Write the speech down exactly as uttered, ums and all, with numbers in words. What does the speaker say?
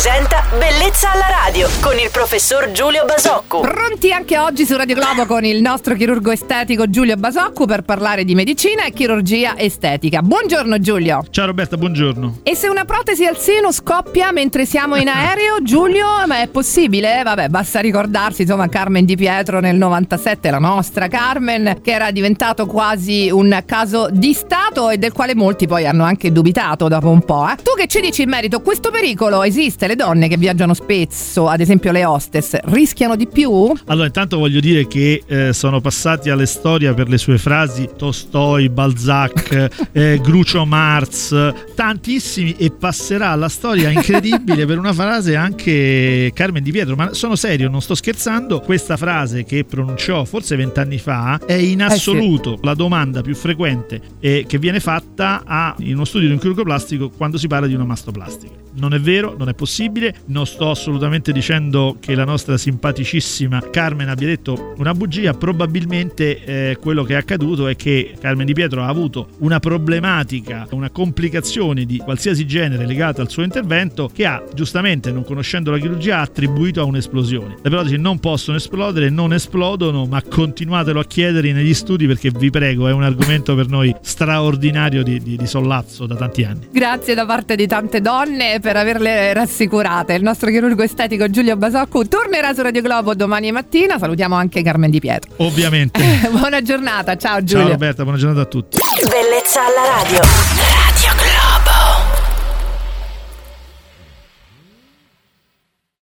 presenta Bellezza alla radio con il professor Giulio Basocco. Pronti anche oggi su Radio Globo con il nostro chirurgo estetico Giulio Basocco per parlare di medicina e chirurgia estetica. Buongiorno Giulio. Ciao Roberta, buongiorno. E se una protesi al seno scoppia mentre siamo in aereo, Giulio, ma è possibile? Vabbè, basta ricordarsi, insomma, Carmen Di Pietro nel novantasette, la nostra Carmen, che era diventato quasi un caso di stato e del quale molti poi hanno anche dubitato dopo un po', eh? Tu che ci dici in merito? Questo pericolo esiste? Le donne che viaggiano spesso, ad esempio le hostess, rischiano di più? Allora, intanto voglio dire che eh, sono passati alle storie per le sue frasi Tolstoi, Balzac, eh, Grucio, Mars, tantissimi, e passerà alla storia incredibile per una frase anche Carmen Di Pietro, ma sono serio, non sto scherzando, questa frase che pronunciò forse vent'anni fa è in assoluto eh sì. la domanda più frequente eh, che viene fatta a, in uno studio di un chirurgo plastico quando si parla di una mastoplastica. Non è vero, non è possibile, non sto assolutamente dicendo che la nostra simpaticissima Carmen abbia detto una bugia, probabilmente eh, quello che è accaduto è che Carmen Di Pietro ha avuto una problematica, una complicazione di qualsiasi genere legata al suo intervento che ha, giustamente, non conoscendo la chirurgia, attribuito a un'esplosione. Le protesi non possono esplodere, non esplodono, ma continuatelo a chiedere negli studi perché vi prego, è un argomento per noi straordinario di, di, di sollazzo da tanti anni. Grazie da parte di tante donne per averle rassicurate. Il nostro chirurgo estetico Giulio Basocco tornerà su Radio Globo domani mattina. Salutiamo anche Carmen Di Pietro. Ovviamente. Buona giornata, ciao Giulio. Ciao Roberta, buona giornata a tutti. Bellezza alla radio.